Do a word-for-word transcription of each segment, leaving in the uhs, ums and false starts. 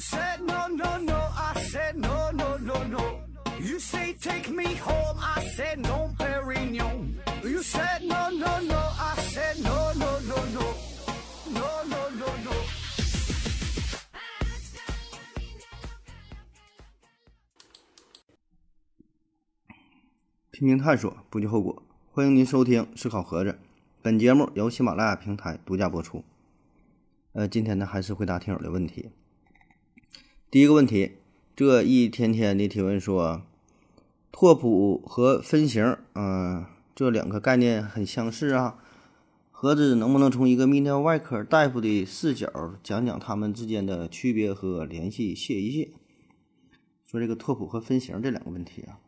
You said no no no, I said no no no no. You say take me home, I said no, Perignon. You said no no no, I said no no no no no no no no. 拼命探索，不计后果。欢迎您收听思考盒子，本节目由喜马拉雅平台独家播出。呃，今天呢还是回答听友的问题。第一个问题，这一天天的提问说，拓扑和分形，嗯、呃，这两个概念很相似啊。盒子能不能从一个泌尿外科大夫的视角讲讲他们之间的区别和联系？谢一谢。说这个拓扑和分形这两个问题啊，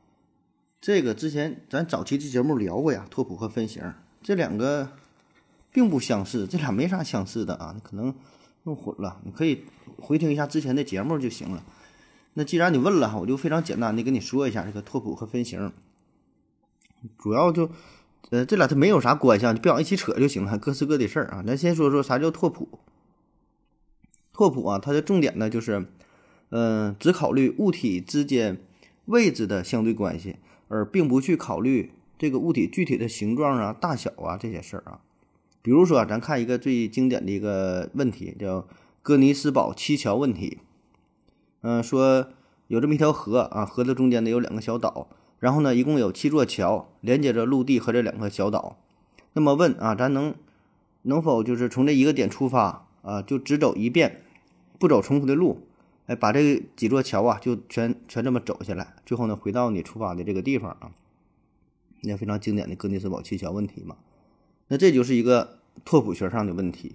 这个之前咱早期的节目聊过呀，拓扑和分形这两个并不相似，这俩没啥相似的啊，你可能弄混了，你可以回听一下之前的节目就行了。那既然你问了，我就非常简单的跟你说一下这个拓扑和分形，主要就呃这俩它没有啥关系，你不要一起扯就行了，各是各的事儿啊。咱先说说啥叫拓扑。拓扑啊，它的重点呢就是嗯、呃、只考虑物体之间位置的相对关系，而并不去考虑这个物体具体的形状啊、大小啊这些事儿啊。比如说啊，咱看一个最经典的一个问题，叫哥尼斯堡七桥问题。嗯、呃，说有这么一条河啊，河的中间呢有两个小岛，然后呢一共有七座桥连接着陆地和这两个小岛。那么问啊，咱能能否就是从这一个点出发啊，就只走一遍，不走重复的路，哎，把这几座桥啊就全全这么走下来，最后呢回到你出发的这个地方啊。那非常经典的哥尼斯堡七桥问题嘛。那这就是一个拓扑学上的问题。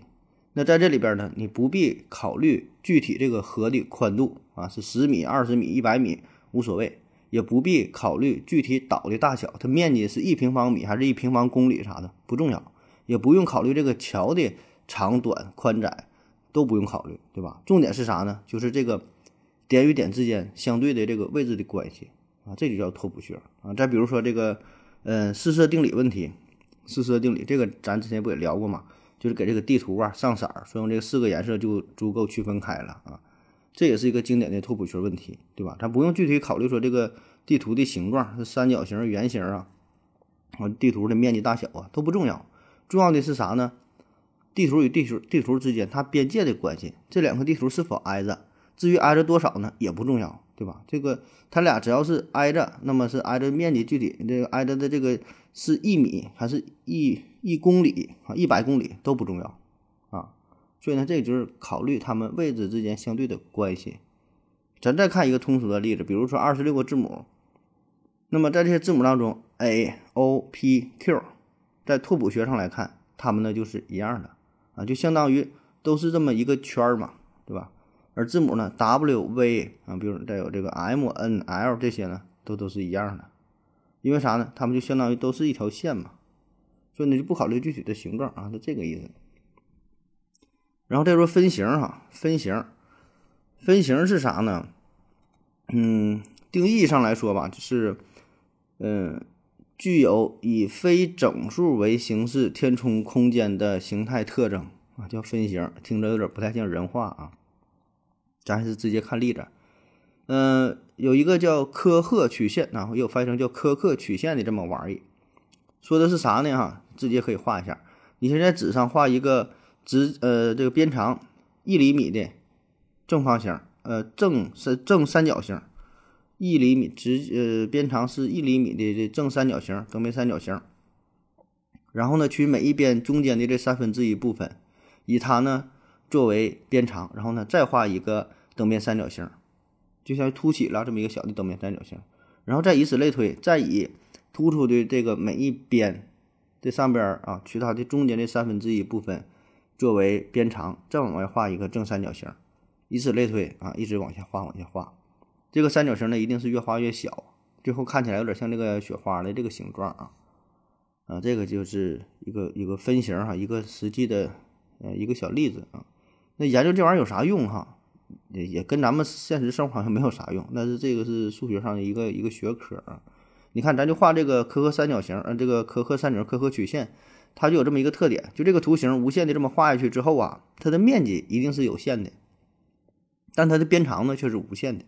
那在这里边呢，你不必考虑具体这个河的宽度啊，是十米、二十米、一百米无所谓，也不必考虑具体岛的大小，它面积是一平方米还是一平方公里啥的不重要，也不用考虑这个桥的长短宽窄，都不用考虑，对吧？重点是啥呢？就是这个点与点之间相对的这个位置的关系啊，这就叫拓扑学啊。再比如说这个呃四色定理问题。四色定理这个咱之前不也聊过嘛，就是给这个地图啊上色，所以用这个四个颜色就足够区分开了啊。这也是一个经典的拓扑学问题，对吧？咱不用具体考虑说这个地图的形状是三角形、圆形啊，地图的面积大小啊都不重要，重要的是啥呢？地图与地图地图之间它边界的关系，这两个地图是否挨着，至于挨着多少呢也不重要，对吧？这个它俩只要是挨着，那么是挨着面积具体，这个挨着的这个是一米还是一一公里啊，一百公里都不重要啊。所以呢，这个就是考虑它们位置之间相对的关系。咱再看一个通俗的例子，比如说二十六个字母，那么在这些字母当中 ，A、O、P、Q， 在拓扑学上来看，它们呢就是一样的啊，就相当于都是这么一个圈儿嘛，对吧？而字母呢 W、V 啊，比如再有这个 M、N、L 这些呢，都都是一样的，因为啥呢？它们就相当于都是一条线嘛，所以呢就不考虑具体的形状啊，就这个意思。然后再说分形哈，分形，分形是啥呢？嗯，定义上来说吧，就是嗯，具有以非整数为形式填充空间的形态特征啊，叫分形，听着有点不太像人话啊。咱还是直接看例子，嗯、呃，有一个叫科赫曲线啊，也有翻译成叫科克曲线的这么玩意，说的是啥呢？哈，直接可以画一下。你先在纸上画一个直呃这个边长一厘米的正方形，呃正是正三角形，一厘米直呃边长是一厘米的这正三角形等边三角形，然后呢取每一边中间的这三分之一部分，以它呢作为边长，然后呢再画一个等边三角形，就像凸起了这么一个小的等边三角形，然后再以此类推，再以突出的这个每一边这上边啊取它的中间的三分之一部分作为边长，再往外画一个正三角形，以此类推啊，一直往下画往下画，这个三角形呢一定是越画越小，最后看起来有点像这个雪花的这个形状啊啊，这个就是一个一个分形哈、啊，一个实际的呃一个小例子啊。那研究这玩意儿有啥用哈？也也跟咱们现实生活好像没有啥用，但是这个是数学上的一个一个学科啊。你看，咱就画这个科赫三角形，呃，这个科赫三角科赫曲线，它就有这么一个特点，就这个图形无限的这么画下去之后啊，它的面积一定是有限的，但它的边长呢却是无限的，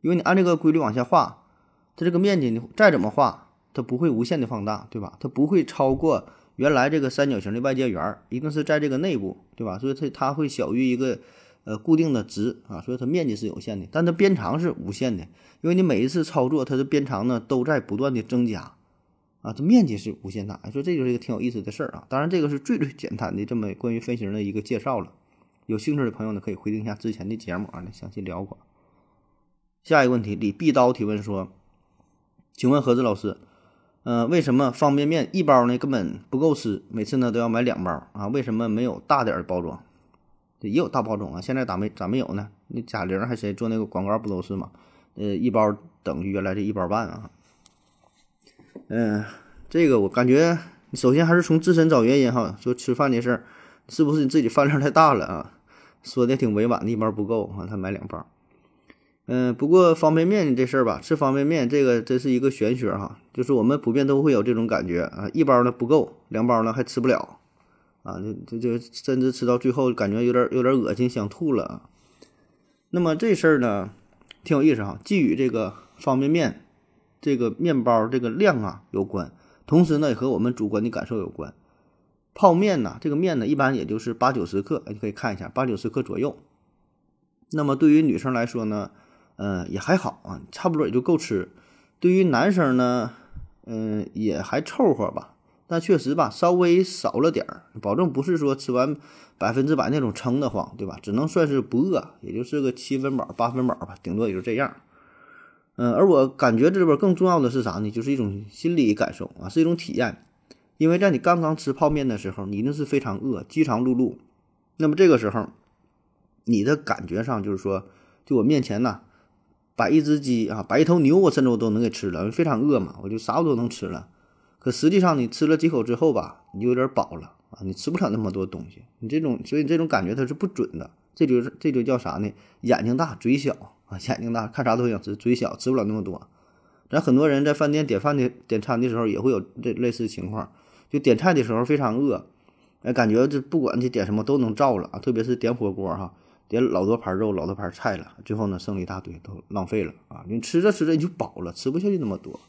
因为你按这个规律往下画，它这个面积你再怎么画它不会无限的放大，对吧？它不会超过原来这个三角形的外接圆，一定是在这个内部，对吧？所以它它会小于一个呃固定的值啊，所以它面积是有限的，但它边长是无限的，因为你每一次操作它的边长呢都在不断的增加啊，这面积是无限大。所以这就是一个挺有意思的事儿啊，当然这个是最最简单的这么关于分型的一个介绍了，有兴趣的朋友呢可以回听一下之前的节目啊，详细聊过。下一个问题，李必刀提问说，请问何子老师，呃，为什么方便面一包呢根本不够吃，每次呢都要买两包啊？为什么没有大点的包装？也有大包装啊，现在咋没咋没有呢？那贾玲还谁做那个广告不都是吗？呃，一包等于原来这一包半啊。嗯、呃，这个我感觉首先还是从自身找原因哈。说吃饭这事儿，是不是你自己饭量太大了啊？说的挺委婉的，一包不够啊，他买两包。嗯，不过方便面这事儿吧，吃方便面这个真是一个玄学哈，就是我们普遍都会有这种感觉啊，一包呢不够，两包呢还吃不了啊，这这就甚至吃到最后感觉有点有点恶心，想吐了啊。那么这事儿呢挺有意思哈，既与这个方便面这个面包这个量啊有关，同时呢也和我们主观的感受有关。泡面呢，这个面呢一般也就是八九十克，你可以看一下八九十克左右。那么对于女生来说呢，呃，也还好啊，差不多也就够吃。对于男生呢，嗯、呃，也还凑合吧，但确实吧，稍微少了点儿，保证不是说吃完百分之百那种撑得慌，对吧？只能算是不饿，也就是个七分饱、八分饱吧，顶多也就这样。嗯、呃，而我感觉这里边更重要的是啥呢？就是一种心理感受啊，是一种体验。因为在你刚刚吃泡面的时候，你一定是非常饿、饥肠辘辘。那么这个时候，你的感觉上就是说，就我面前呢。摆一只鸡啊，摆一头牛，我甚至我都能给吃了，非常饿嘛，我就啥我都能吃了。可实际上你吃了几口之后吧，你就有点饱了啊，你吃不了那么多东西。你这种，所以这种感觉它是不准的，这就这就叫啥呢？眼睛大嘴小啊，眼睛大看啥都想吃，嘴小吃不了那么多。咱很多人在饭店点饭的点餐的时候也会有这类似情况，就点菜的时候非常饿，哎，感觉这不管你点什么都能照了啊，特别是点火锅哈。点老多盘肉老多盘菜了，最后呢剩了一大堆都浪费了啊，你吃着吃着你就饱了，吃不下去那么多。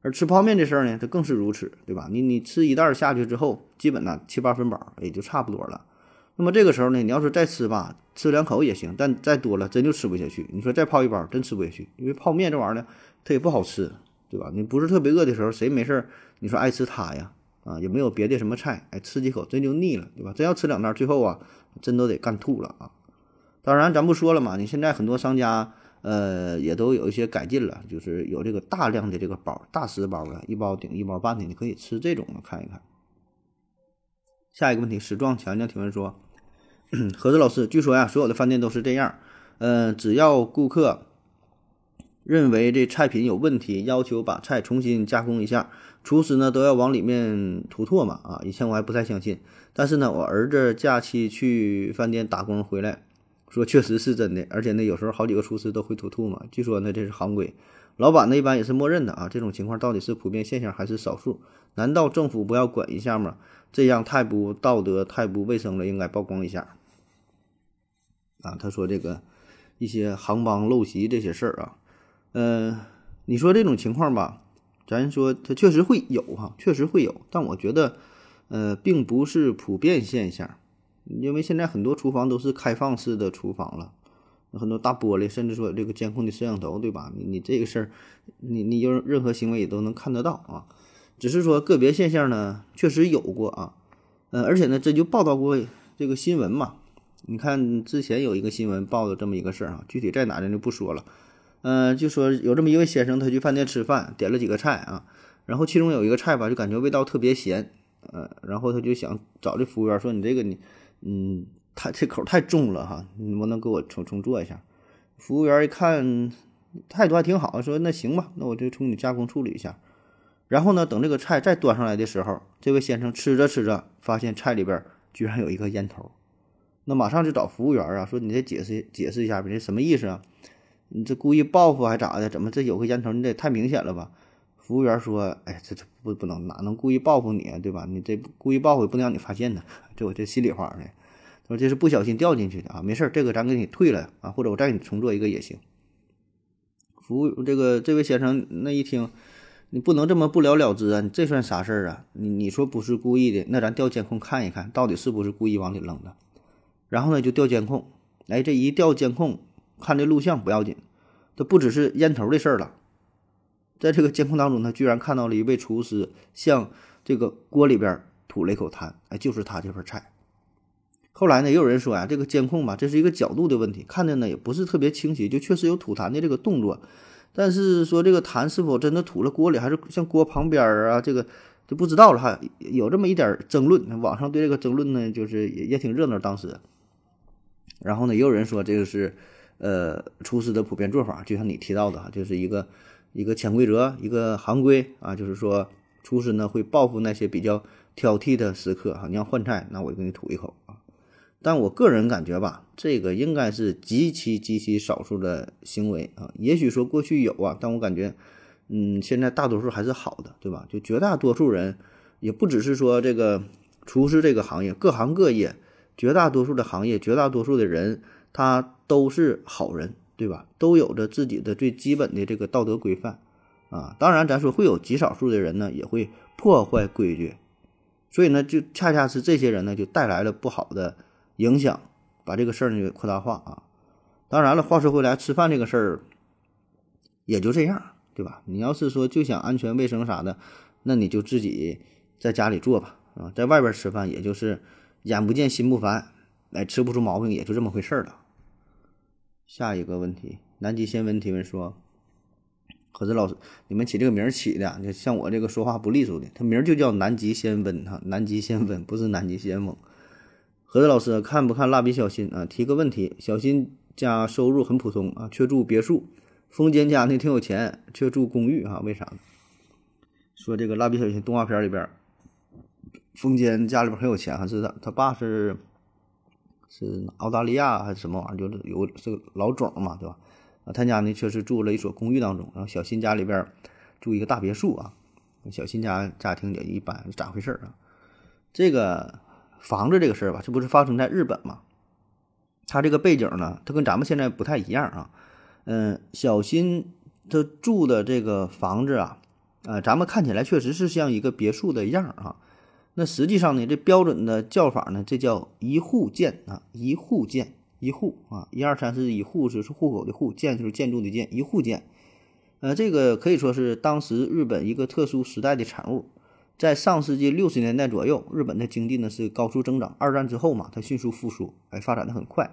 而吃泡面这事儿呢它更是如此，对吧？你你吃一袋下去之后基本呢七八分饱也就差不多了。那么这个时候呢你要是再吃吧，吃两口也行，但再多了真就吃不下去。你说再泡一包真吃不下去，因为泡面这玩意儿呢它也不好吃，对吧？你不是特别饿的时候谁没事儿你说爱吃它呀，啊，也没有别的什么菜，哎，吃几口真就腻了，对吧？真要吃两袋最后啊真都得干吐了啊。当然咱不说了嘛，你现在很多商家呃也都有一些改进了，就是有这个大量的这个包，大十包了，一包顶一包半的，你可以吃这种的看一看。下一个问题，史壮强强提问说，何子老师，据说呀所有的饭店都是这样，呃只要顾客认为这菜品有问题，要求把菜重新加工一下，厨师呢都要往里面吐唾沫啊，以前我还不太相信，但是呢我儿子假期去饭店打工回来说确实是真的，而且呢有时候好几个厨师都会吐吐嘛，据说呢这是行规，老板呢一般也是默认的啊，这种情况到底是普遍现象还是少数？难道政府不要管一下吗？这样太不道德太不卫生了，应该曝光一下啊。他说这个一些行帮陋习这些事儿啊，呃你说这种情况吧，咱说它确实会有哈、啊、确实会有，但我觉得呃并不是普遍现象，因为现在很多厨房都是开放式的厨房了，很多大玻璃，甚至说这个监控的摄像头，对吧？你你这个事儿，你你有任何行为也都能看得到啊。只是说个别现象呢，确实有过啊，嗯、呃，而且呢，这就报道过这个新闻嘛。你看之前有一个新闻报的这么一个事儿啊，具体在哪咱就不说了。嗯、呃，就说有这么一位先生，他去饭店吃饭，点了几个菜啊，然后其中有一个菜吧，就感觉味道特别咸，呃，然后他就想找这服务员说：“你这个你。”嗯，他这口太重了哈，你能不能给我重重做一下？服务员一看态度还挺好，说那行吧，那我就重新加工处理一下。然后呢，等这个菜再端上来的时候，这位先生吃着吃着，发现菜里边居然有一个烟头，那马上就找服务员啊，说你得解释解释一下呗，这什么意思啊？你这故意报复还咋的？怎么这有个烟头？你这太明显了吧？服务员说：“哎，这这不不能，哪能故意报复你啊，对吧？你这故意报复也不能让你发现呢，这我这心里话呢。”说这是不小心掉进去的啊，没事，这个咱给你退了啊，或者我再给你重做一个也行。服务这个这位先生那一听，你不能这么不了了之啊，你这算啥事儿啊？你你说不是故意的，那咱调监控看一看到底是不是故意往里扔的。然后呢就调监控，哎，这一调监控看这录像不要紧，这不只是烟头的事儿了。在这个监控当中，他居然看到了一位厨师向这个锅里边吐了一口痰，哎，就是他这份菜。后来呢，也有人说啊，这个监控吧，这是一个角度的问题，看的呢也不是特别清晰，就确实有吐痰的这个动作，但是说这个痰是否真的吐了锅里，还是像锅旁边啊，这个就不知道了哈。有这么一点争论，网上对这个争论呢，就是也也挺热闹当时。然后呢，也有人说这个是呃厨师的普遍做法，就像你提到的哈，就是一个。一个潜规则，一个行规啊，就是说厨师呢会报复那些比较挑剔的食客啊，你要换菜，那我就给你吐一口啊。但我个人感觉吧，这个应该是极其极其少数的行为啊，也许说过去有啊，但我感觉嗯，现在大多数还是好的，对吧？就绝大多数人，也不只是说这个厨师这个行业，各行各业，绝大多数的行业，绝大多数的人，他都是好人。对吧？都有着自己的最基本的这个道德规范，啊，当然咱说会有极少数的人呢，也会破坏规矩，所以呢，就恰恰是这些人呢，就带来了不好的影响，把这个事儿呢扩大化啊。当然了，话说回来，吃饭这个事儿也就这样，对吧？你要是说就想安全卫生啥的，那你就自己在家里做吧，啊，在外边吃饭也就是眼不见心不烦，哎，吃不出毛病也就这么回事儿了。下一个问题，南极新闻提问说：“可是老师，你们起这个名儿起的，就像我这个说话不利索的，他名儿就叫南极仙翁哈，南极仙翁不是南极仙翁。何子老师看不看蜡笔小新啊？提个问题，小新家收入很普通啊，却住别墅；风间家那挺有钱，却住公寓啊，为啥呢？说这个蜡笔小新动画片里边，风间家里边很有钱，还是他他爸是。”是澳大利亚还是什么玩意儿？就是有这个老总嘛，对吧？啊，他家呢确实住了一所公寓当中，然后小新家里边住一个大别墅啊。小新家家庭也一般，咋回事啊？这个房子这个事儿吧，这不是发生在日本嘛？他这个背景呢，它跟咱们现在不太一样啊。嗯，小新他住的这个房子啊，啊、呃，咱们看起来确实是像一个别墅的样啊。那实际上呢，这标准的叫法呢，这叫一户建啊，一户建，一户啊，一二三四一户是户口的户，建就是建筑的建，一户建。呃，这个可以说是当时日本一个特殊时代的产物。在上世纪六十年代左右，日本的经济呢是高速增长，二战之后嘛，它迅速复苏，哎，发展的很快。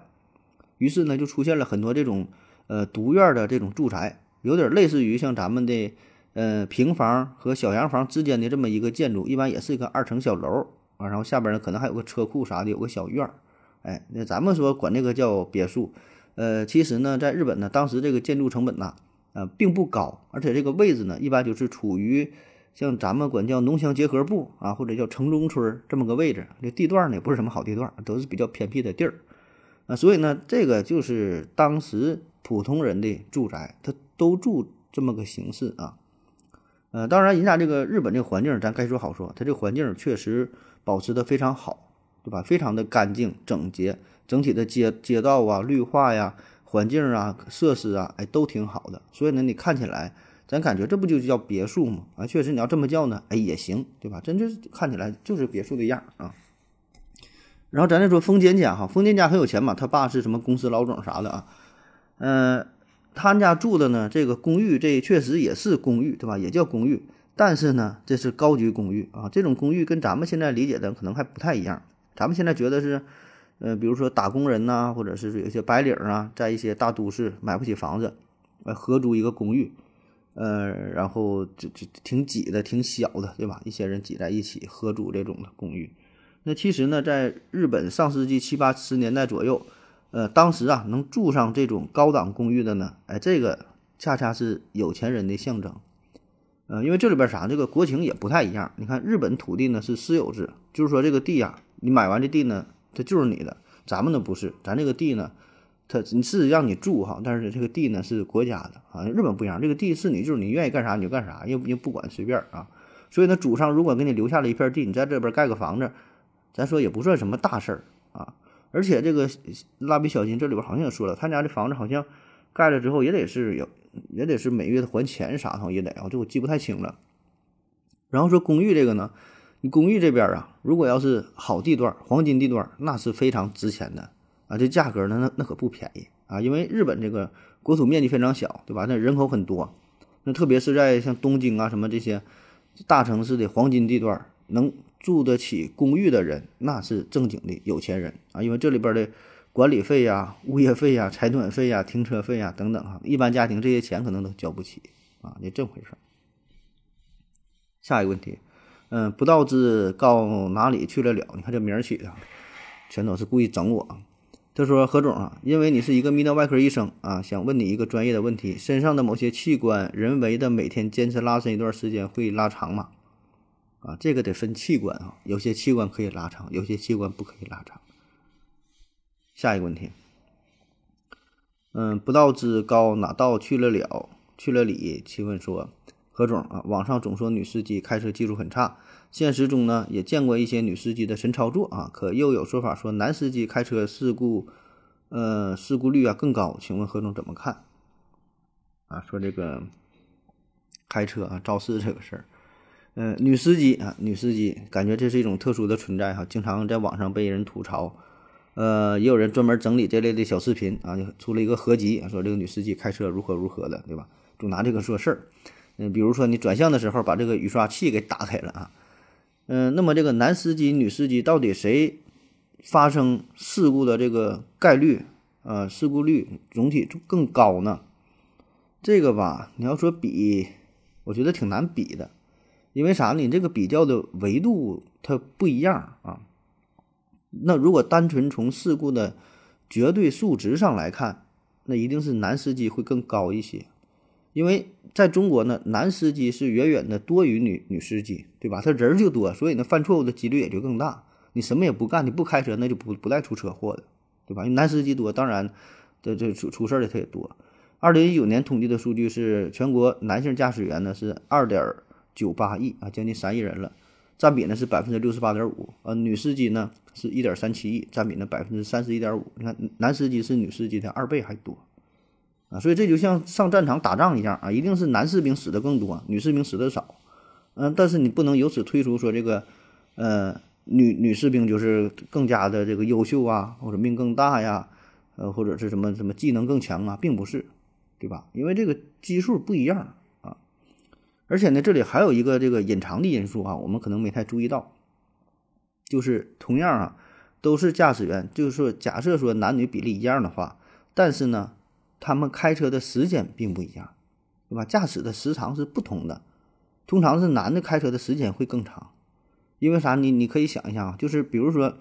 于是呢，就出现了很多这种呃独院的这种住宅，有点类似于像咱们的。呃，平房和小洋房之间的这么一个建筑，一般也是一个二层小楼啊，然后下边呢可能还有个车库啥的，有个小院儿。哎，那咱们说管这个叫别墅，呃，其实呢，在日本呢，当时这个建筑成本呐，呃，并不高，而且这个位置呢，一般就是处于像咱们管叫农乡结合部啊，或者叫城中村这么个位置。这地段呢也不是什么好地段，都是比较偏僻的地儿啊，所以呢，这个就是当时普通人的住宅，他都住这么个形式啊。呃，当然，人家这个日本这个环境，咱该说好说，它这个环境确实保持的非常好，对吧？非常的干净、整洁，整体的街街道啊、绿化呀、环境啊、设施啊，哎，都挺好的。所以呢，你看起来，咱感觉这不就叫别墅吗？啊，确实你要这么叫呢，哎，也行，对吧？真正看起来就是别墅的样啊。然后咱再说丰间家哈，丰间家很有钱嘛，他爸是什么公司老总啥的啊，呃。他们家住的呢，这个公寓，这确实也是公寓，对吧？也叫公寓，但是呢，这是高级公寓啊。这种公寓跟咱们现在理解的可能还不太一样。咱们现在觉得是，呃，比如说打工人呐、啊，或者是有些白领啊，在一些大都市买不起房子，呃，合租一个公寓，呃，然后这这挺挤的，挺小的，对吧？一些人挤在一起合租这种的公寓。那其实呢，在日本上世纪七八十年代左右。呃，当时啊，能住上这种高档公寓的呢，哎，这个恰恰是有钱人的象征。呃，因为这里边啥，这个国情也不太一样。你看，日本土地呢是私有制，就是说这个地啊，你买完这地呢，它就是你的。咱们呢不是，咱这个地呢，它是让你住哈，但是这个地呢是国家的啊。日本不一样，这个地是你，就是你愿意干啥你就干啥，也也不管随便啊。所以呢，祖上如果给你留下了一片地，你在这边盖个房子，咱说也不算什么大事儿啊。而且这个蜡笔小新这里边好像也说了，他家这房子好像盖了之后也得是也也得是每月还钱啥的也得啊，这我记不太清了。然后说公寓这个呢，你公寓这边啊，如果要是好地段、黄金地段，那是非常值钱的啊，这价格呢那那可不便宜啊，因为日本这个国土面积非常小，对吧？那人口很多，那特别是在像东京啊什么这些大城市的黄金地段，能住得起公寓的人那是正经的有钱人啊，因为这里边的管理费呀、物业费呀、采暖费呀、停车费呀等等啊，一般家庭这些钱可能都交不起啊，你这回事。下一个问题，嗯，不到知告哪里去了了，你看这名儿起的，全都是故意整我啊。他说何总啊，因为你是一个泌尿外科医生啊，想问你一个专业的问题，身上的某些器官人为的每天坚持拉伸一段时间会拉长吗？啊，这个得分器官啊，有些器官可以拉长，有些器官不可以拉长。下一个问题，嗯，不到知高哪道去了了去了里，请问说何总啊，网上总说女司机开车技术很差，现实中呢也见过一些女司机的神操作啊，可又有说法说男司机开车事故呃事故率啊更高，请问何总怎么看啊？说这个开车啊肇事这个事儿，嗯、呃，女司机啊女司机感觉这是一种特殊的存在哈、啊，经常在网上被人吐槽，呃也有人专门整理这类的小视频啊，就出了一个合集啊，说这个女司机开车如何如何的，对吧？就拿这个说事儿。嗯，比如说你转向的时候把这个雨刷器给打开了啊，嗯、呃，那么这个男司机、女司机到底谁发生事故的这个概率，呃，事故率总体更高呢？这个吧，你要说比，我觉得挺难比的，因为啥呢？你这个比较的维度它不一样啊。那如果单纯从事故的绝对数值上来看，那一定是男司机会更高一些。因为在中国呢，男司机是远远的多于女女司机，对吧？他人就多，所以呢犯错误的几率也就更大。你什么也不干，你不开车，那就不不带出车祸的，对吧？因为男司机多，当然这这出出事的他也多。二零一九年统计的数据是，全国男性驾驶员呢是二点九八亿啊，将近三亿人了，占比呢是百分之六十八点五。呃，女司机呢是一点三七亿，占比呢百分之三十一点五。你看，男司机是女司机的二倍还多。啊，所以这就像上战场打仗一样啊，一定是男士兵死的更多，女士兵死的少。嗯、呃，但是你不能由此推出说这个，呃，女女士兵就是更加的这个优秀啊，或者命更大呀，呃，或者是什么什么技能更强啊，并不是，对吧？因为这个基数不一样啊。而且呢，这里还有一个这个隐藏的因素啊，我们可能没太注意到，就是同样啊，都是驾驶员，就是说假设说男女比例一样的话，但是呢。他们开车的时间并不一样，对吧？驾驶的时长是不同的，通常是男的开车的时间会更长，因为啥？你你可以想一下啊，就是比如说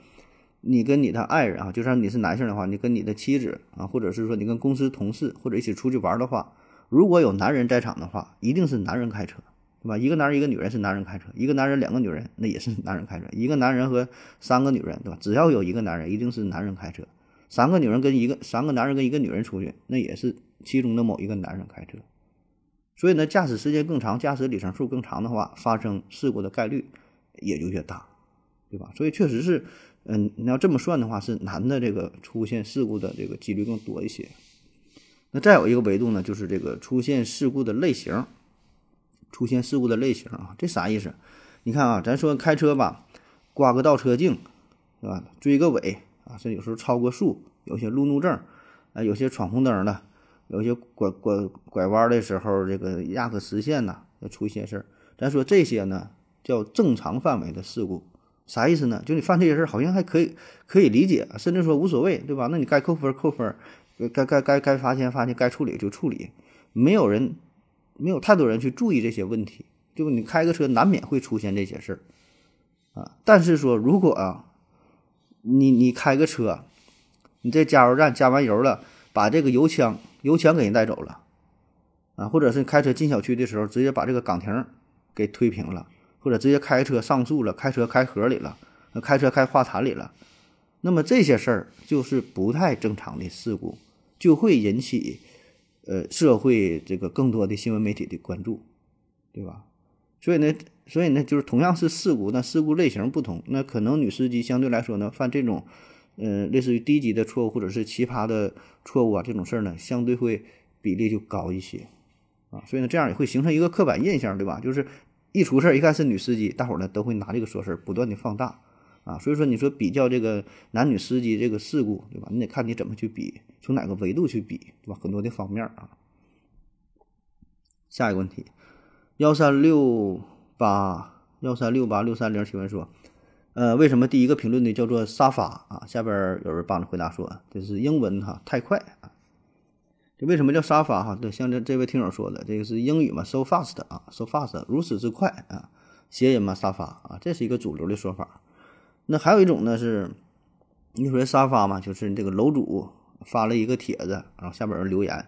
你跟你的爱人啊，就算你是男性的话，你跟你的妻子啊，或者是说你跟公司同事或者一起出去玩的话，如果有男人在场的话，一定是男人开车，对吧？一个男人一个女人是男人开车，一个男人两个女人那也是男人开车，一个男人和三个女人，对吧？只要有一个男人，一定是男人开车。三个女人跟一个三个男人跟一个女人出去，那也是其中的某一个男人开车。所以呢，驾驶时间更长，驾驶里程数更长的话，发生事故的概率也就越大，对吧？所以确实是，嗯，你要这么算的话，是男的这个出现事故的这个几率更多一些。那再有一个维度呢，就是这个出现事故的类型，出现事故的类型啊，这啥意思？你看啊，咱说开车吧，刮个倒车镜，对吧？追个尾。啊，这有时候超过速，有些路怒症，啊，有些闯红灯的，有些拐拐拐弯的时候，这个压个实线呐，要出一些事儿。咱说这些呢，叫正常范围的事故，啥意思呢？就你犯这些事儿，好像还可以可以理解，甚至说无所谓，对吧？那你该扣分扣分，该该该该罚钱罚钱，该处理就处理，没有人，没有太多人去注意这些问题，对吧？你开个车难免会出现这些事儿，啊，但是说如果啊。你你开个车，你在加油站加完油了，把这个油枪油枪给人带走了，啊，或者是开车进小区的时候，直接把这个岗亭给推平了，或者直接开车上树了，开车开河里了，开车开花坛里了，那么这些事儿就是不太正常的事故，就会引起呃社会这个更多的新闻媒体的关注，对吧？所以呢，所以呢，就是同样是事故，但事故类型不同。那可能女司机相对来说呢，犯这种呃，类似于低级的错误或者是奇葩的错误啊，这种事儿呢，相对会比例就高一些啊。所以呢，这样也会形成一个刻板印象，对吧？就是一出事儿，一看是女司机，大伙儿呢都会拿这个说事儿不断的放大啊。所以说，你说比较这个男女司机这个事故，对吧？你得看你怎么去比，从哪个维度去比，对吧？很多的方面啊。下一个问题，幺三六八幺三六八六三零提问说，呃，为什么第一个评论的叫做沙发啊？下边有人帮着回答说，这是英文哈、啊，太快啊。这为什么叫沙发哈？对，像这这位听友说的，这个是英语嘛 ，so fast 啊 ，so fast， 如此之快啊，谐音嘛，沙发啊，这是一个主流的说法。那还有一种呢是，你说沙发嘛，就是这个楼主发了一个帖子，然后下边有人留言。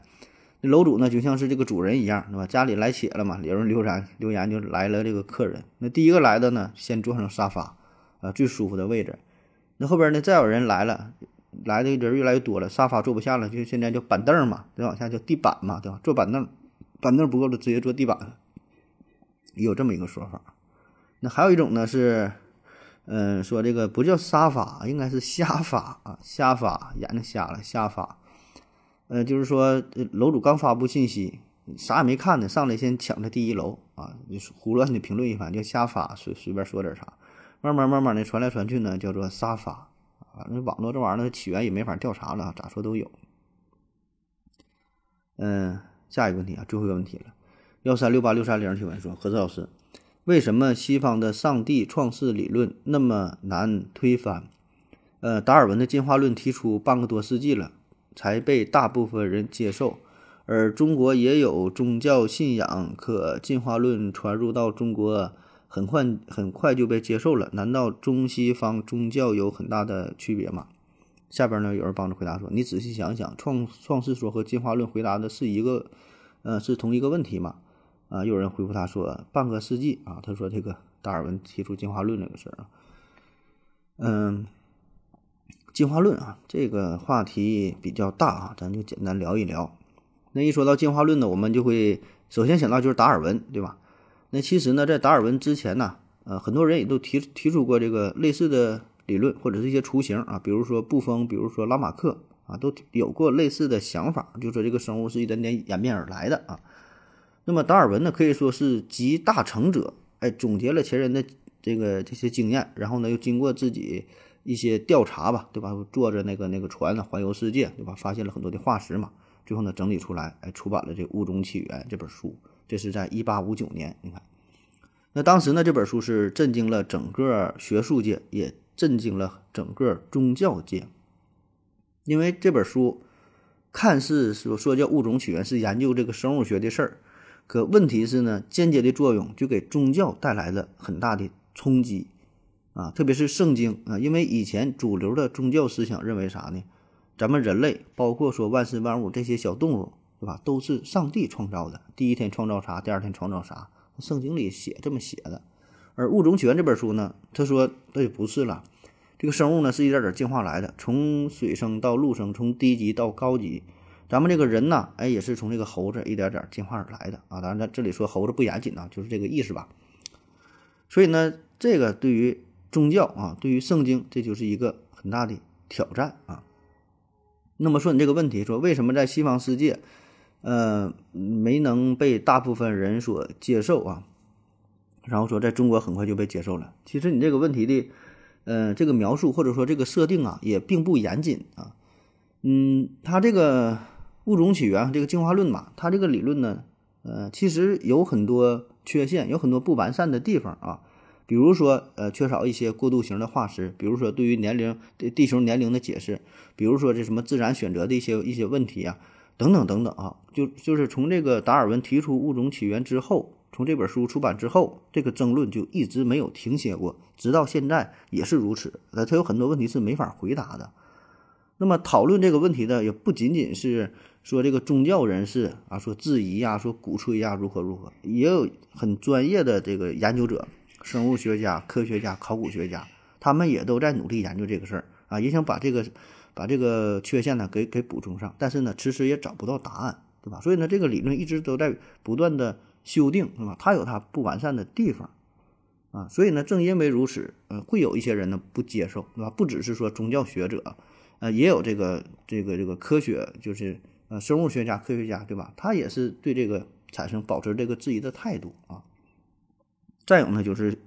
那楼主呢，就像是这个主人一样，对吧？家里来且了嘛，有人留言，留言就来了这个客人。那第一个来的呢，先坐上沙发，啊，最舒服的位置。那后边呢，再有人来了，来的人越来越多了，沙发坐不下了，就现在叫板凳嘛，再往下叫地板嘛，对吧？坐板凳，板凳不够了，直接坐地板，有这么一个说法。那还有一种呢是，嗯，说这个不叫沙发，应该是瞎发啊，瞎发，眼睛瞎了，瞎发。呃，就是说楼主刚发布信息，啥也没看呢，上来先抢着第一楼啊，就胡乱的评论一番，就瞎发，随随便说点啥，慢慢慢慢的传来传去呢，叫做沙发啊。那网络这玩意儿起源也没法调查了，咋说都有。嗯，下一个问题啊，最后一个问题了，幺三六八六三零提问说，何志老师，为什么西方的上帝创世理论那么难推翻？呃，达尔文的进化论提出半个多世纪了，才被大部分人接受，而中国也有宗教信仰，可进化论传入到中国很快很快就被接受了，难道中西方宗教有很大的区别吗？下边呢有人帮着回答说，你仔细想想，创创世说和进化论回答的是一个呃是同一个问题嘛？啊、呃，有人回复他说半个世纪啊，他说这个达尔文提出进化论这个事儿啊，嗯。进化论啊，这个话题比较大啊，咱就简单聊一聊。那一说到进化论呢，我们就会首先想到就是达尔文，对吧？那其实呢，在达尔文之前呢，呃，很多人也都提提出过这个类似的理论或者是一些雏形啊，比如说布丰，比如说拉马克啊，都有过类似的想法，就说这个生物是一点点演变而来的啊。那么达尔文呢，可以说是集大成者，哎，总结了前人的这个这些经验，然后呢，又经过自己一些调查吧，对吧？坐着那个那个船呢，环游世界，对吧？发现了很多的化石嘛，最后呢整理出来，哎，出版了这《物种起源》这本书，这是在一八五九年。你看，那当时呢这本书是震惊了整个学术界，也震惊了整个宗教界，因为这本书看似说说叫《物种起源》是研究这个生物学的事儿，可问题是呢，间接的作用就给宗教带来了很大的冲击。啊，特别是圣经啊，因为以前主流的宗教思想认为啥呢？咱们人类，包括说万事万物这些小动物，对吧，都是上帝创造的，第一天创造啥，第二天创造啥，圣经里写这么写的。而《物种起源》这本书呢，他说那也不是了，这个生物呢是一点点进化来的，从水生到陆生，从低级到高级。咱们这个人呢，哎，也是从这个猴子一点点进化而来的啊。当然在这里说猴子不严谨啊，就是这个意思吧。所以呢，这个对于宗教啊，对于圣经，这就是一个很大的挑战啊。那么说你这个问题，说为什么在西方世界，呃，没能被大部分人所接受啊？然后说在中国很快就被接受了。其实你这个问题的，呃，这个描述或者说这个设定啊，也并不严谨啊。嗯，它这个物种起源，这个进化论嘛，它这个理论呢，呃，其实有很多缺陷，有很多不完善的地方啊。比如说，呃，缺少一些过渡型的化石，比如说对于年龄、对地球年龄的解释，比如说这什么自然选择的一些一些问题啊，等等等等啊，就就是从这个达尔文提出物种起源之后，从这本书出版之后，这个争论就一直没有停歇过，直到现在也是如此。呃，它有很多问题是没法回答的。那么讨论这个问题的也不仅仅是说这个宗教人士啊，说质疑啊，说鼓吹啊，如何如何，也有很专业的这个研究者。生物学家、科学家、考古学家，他们也都在努力研究这个事儿啊，也想把这个把这个缺陷呢给给补充上，但是呢，迟迟也找不到答案，对吧？所以呢，这个理论一直都在不断的修订，对吧？它有它不完善的地方，啊，所以呢，正因为如此，呃，会有一些人呢不接受，对吧？不只是说宗教学者，呃，也有这个这个这个科学，就是呃生物学家、科学家，对吧？他也是对这个产生保持这个质疑的态度啊。再有呢，就是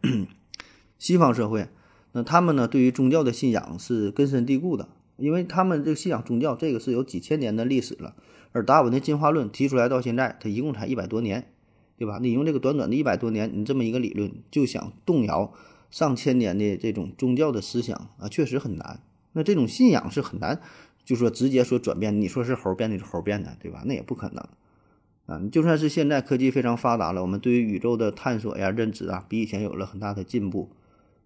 西方社会，那他们呢对于宗教的信仰是根深蒂固的，因为他们这个信仰宗教这个是有几千年的历史了，而达尔文的进化论提出来到现在，它一共才一百多年。对吧？你用这个短短的一百多年，你这么一个理论就想动摇上千年的这种宗教的思想啊，确实很难。那这种信仰是很难，就说直接说转变，你说是猴变的就猴变的，对吧？那也不可能啊！就算是现在科技非常发达了，我们对于宇宙的探索呀、认知啊，比以前有了很大的进步。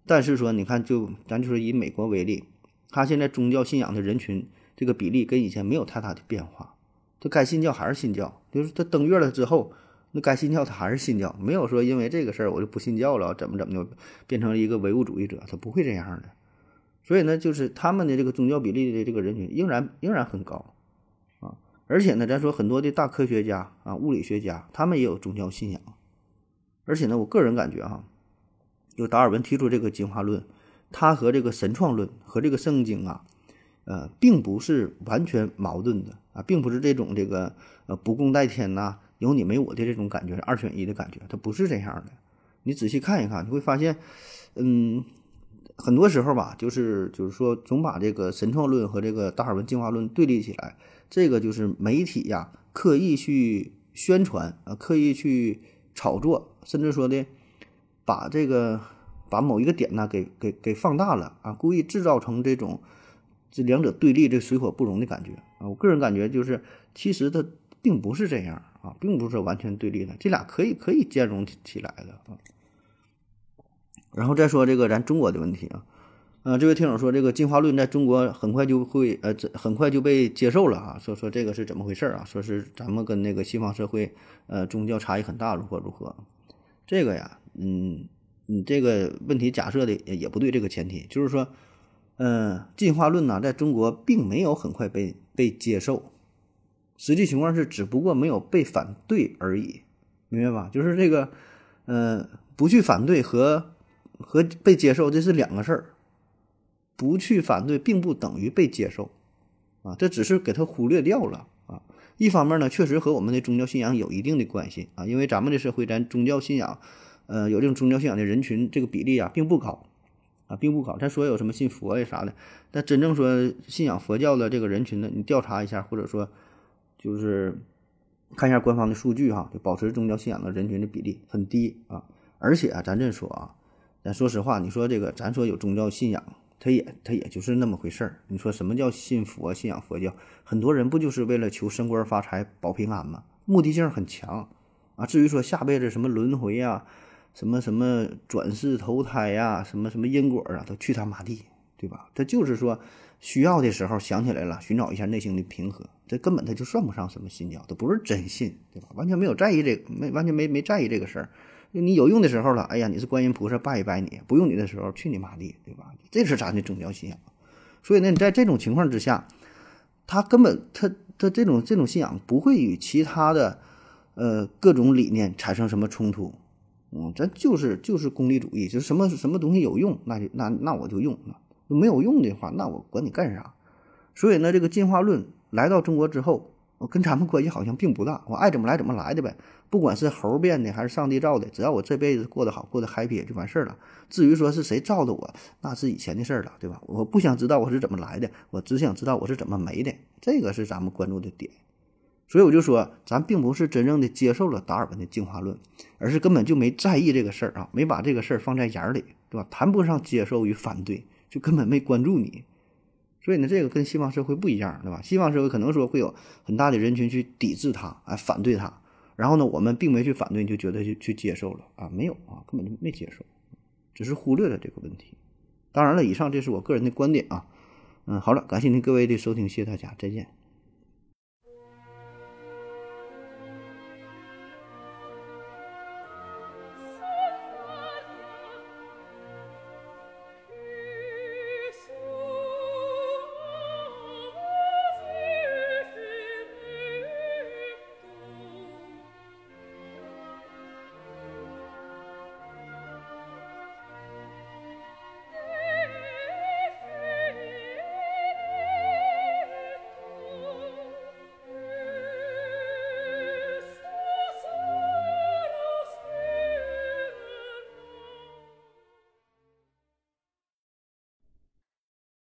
但是说，你看就，就咱就说以美国为例，它现在宗教信仰的人群这个比例跟以前没有太大的变化，它该信教还是信教，就是它登月了之后。那该信教他还是信教，没有说因为这个事儿我就不信教了，怎么怎么就变成了一个唯物主义者，他不会这样的。所以呢，就是他们的这个宗教比例的这个人群仍然仍然很高啊，而且呢，咱说很多的大科学家啊、物理学家，他们也有宗教信仰。而且呢，我个人感觉哈、啊，有达尔文提出这个进化论，他和这个神创论和这个圣经啊，呃，并不是完全矛盾的啊，并不是这种这个呃不共戴天呐、啊。有你没我的这种感觉，二选一的感觉，它不是这样的。你仔细看一看，你会发现，嗯，很多时候吧，就是就是说，总把这个神创论和这个达尔文进化论对立起来，这个就是媒体呀刻意去宣传啊，刻意去炒作，甚至说的把这个把某一个点呢给给给放大了啊，故意制造成这种这两者对立、这水火不容的感觉啊。我个人感觉就是，其实它并不是这样。啊，并不是完全对立的，这俩可以可以兼容起来的啊。然后再说这个咱中国的问题啊，呃，这位听友说这个进化论在中国很快就会呃，很快就被接受了啊，说说这个是怎么回事啊？说是咱们跟那个西方社会呃宗教差异很大，如何如何？这个呀，嗯，你这个问题假设的也不对，这个前提就是说，呃，进化论呢、啊，在中国并没有很快被被接受。实际情况是，只不过没有被反对而已，明白吧？就是这个，呃，不去反对和和被接受这是两个事儿。不去反对并不等于被接受，啊，这只是给它忽略掉了啊。一方面呢，确实和我们的宗教信仰有一定的关系啊，因为咱们的社会，咱宗教信仰，呃，有这种宗教信仰的人群这个比例啊，并不高。啊，并不高。他说有什么信佛呀啥的，但真正说信仰佛教的这个人群呢，你调查一下，或者说。就是看一下官方的数据哈、啊，就保持宗教信仰的人群的比例很低啊。而且啊，咱这说啊，咱说实话，你说这个，咱说有宗教信仰，它也它也就是那么回事儿。你说什么叫信佛、信仰佛教？很多人不就是为了求升官发财、保平安吗？目的性很强啊。至于说下辈子什么轮回呀、啊、什么什么转世投胎呀、啊、什么什么因果啊，都去他妈地，对吧？这就是说。需要的时候想起来了，寻找一下内心的平和，这根本它就算不上什么信教，它不是真信，对吧？完全没有在意这个，没完全没没在意这个事儿。你有用的时候了，哎呀，你是观音菩萨拜一拜你；不用你的时候，去你妈地，对吧？这是咱的宗教信仰。所以呢，你在这种情况之下，他根本他他这种这种信仰不会与其他的呃各种理念产生什么冲突。嗯，咱就是就是功利主义，就是什么什么东西有用，那就那那我就用了。没有用的话，那我管你干啥？所以呢，这个进化论来到中国之后，我跟咱们关系好像并不大，我爱怎么来怎么来的呗。不管是猴变的还是上帝造的，只要我这辈子过得好，过得 happy 就完事儿了。至于说是谁造的我，那是以前的事儿了，对吧？我不想知道我是怎么来的，我只想知道我是怎么没的。这个是咱们关注的点。所以我就说，咱并不是真正的接受了达尔文的进化论，而是根本就没在意这个事儿啊，没把这个事儿放在眼里，对吧？谈不上接受与反对。就根本没关注你，所以呢，这个跟西方社会不一样，对吧？西方社会可能说会有很大的人群去抵制它，啊，反对它。然后呢，我们并没去反对，你就觉得去去接受了啊？没有啊，根本就没接受，只是忽略了这个问题。当然了，以上这是我个人的观点啊。嗯，好了，感谢您各位的收听，谢谢大家，再见。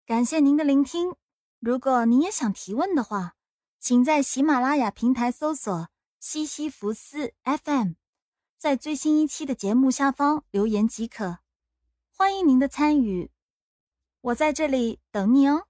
感谢您的聆听。如果您也想提问的话，请在喜马拉雅平台搜索西西弗斯 F M， 在最新一期的节目下方留言即可。欢迎您的参与，我在这里等你哦。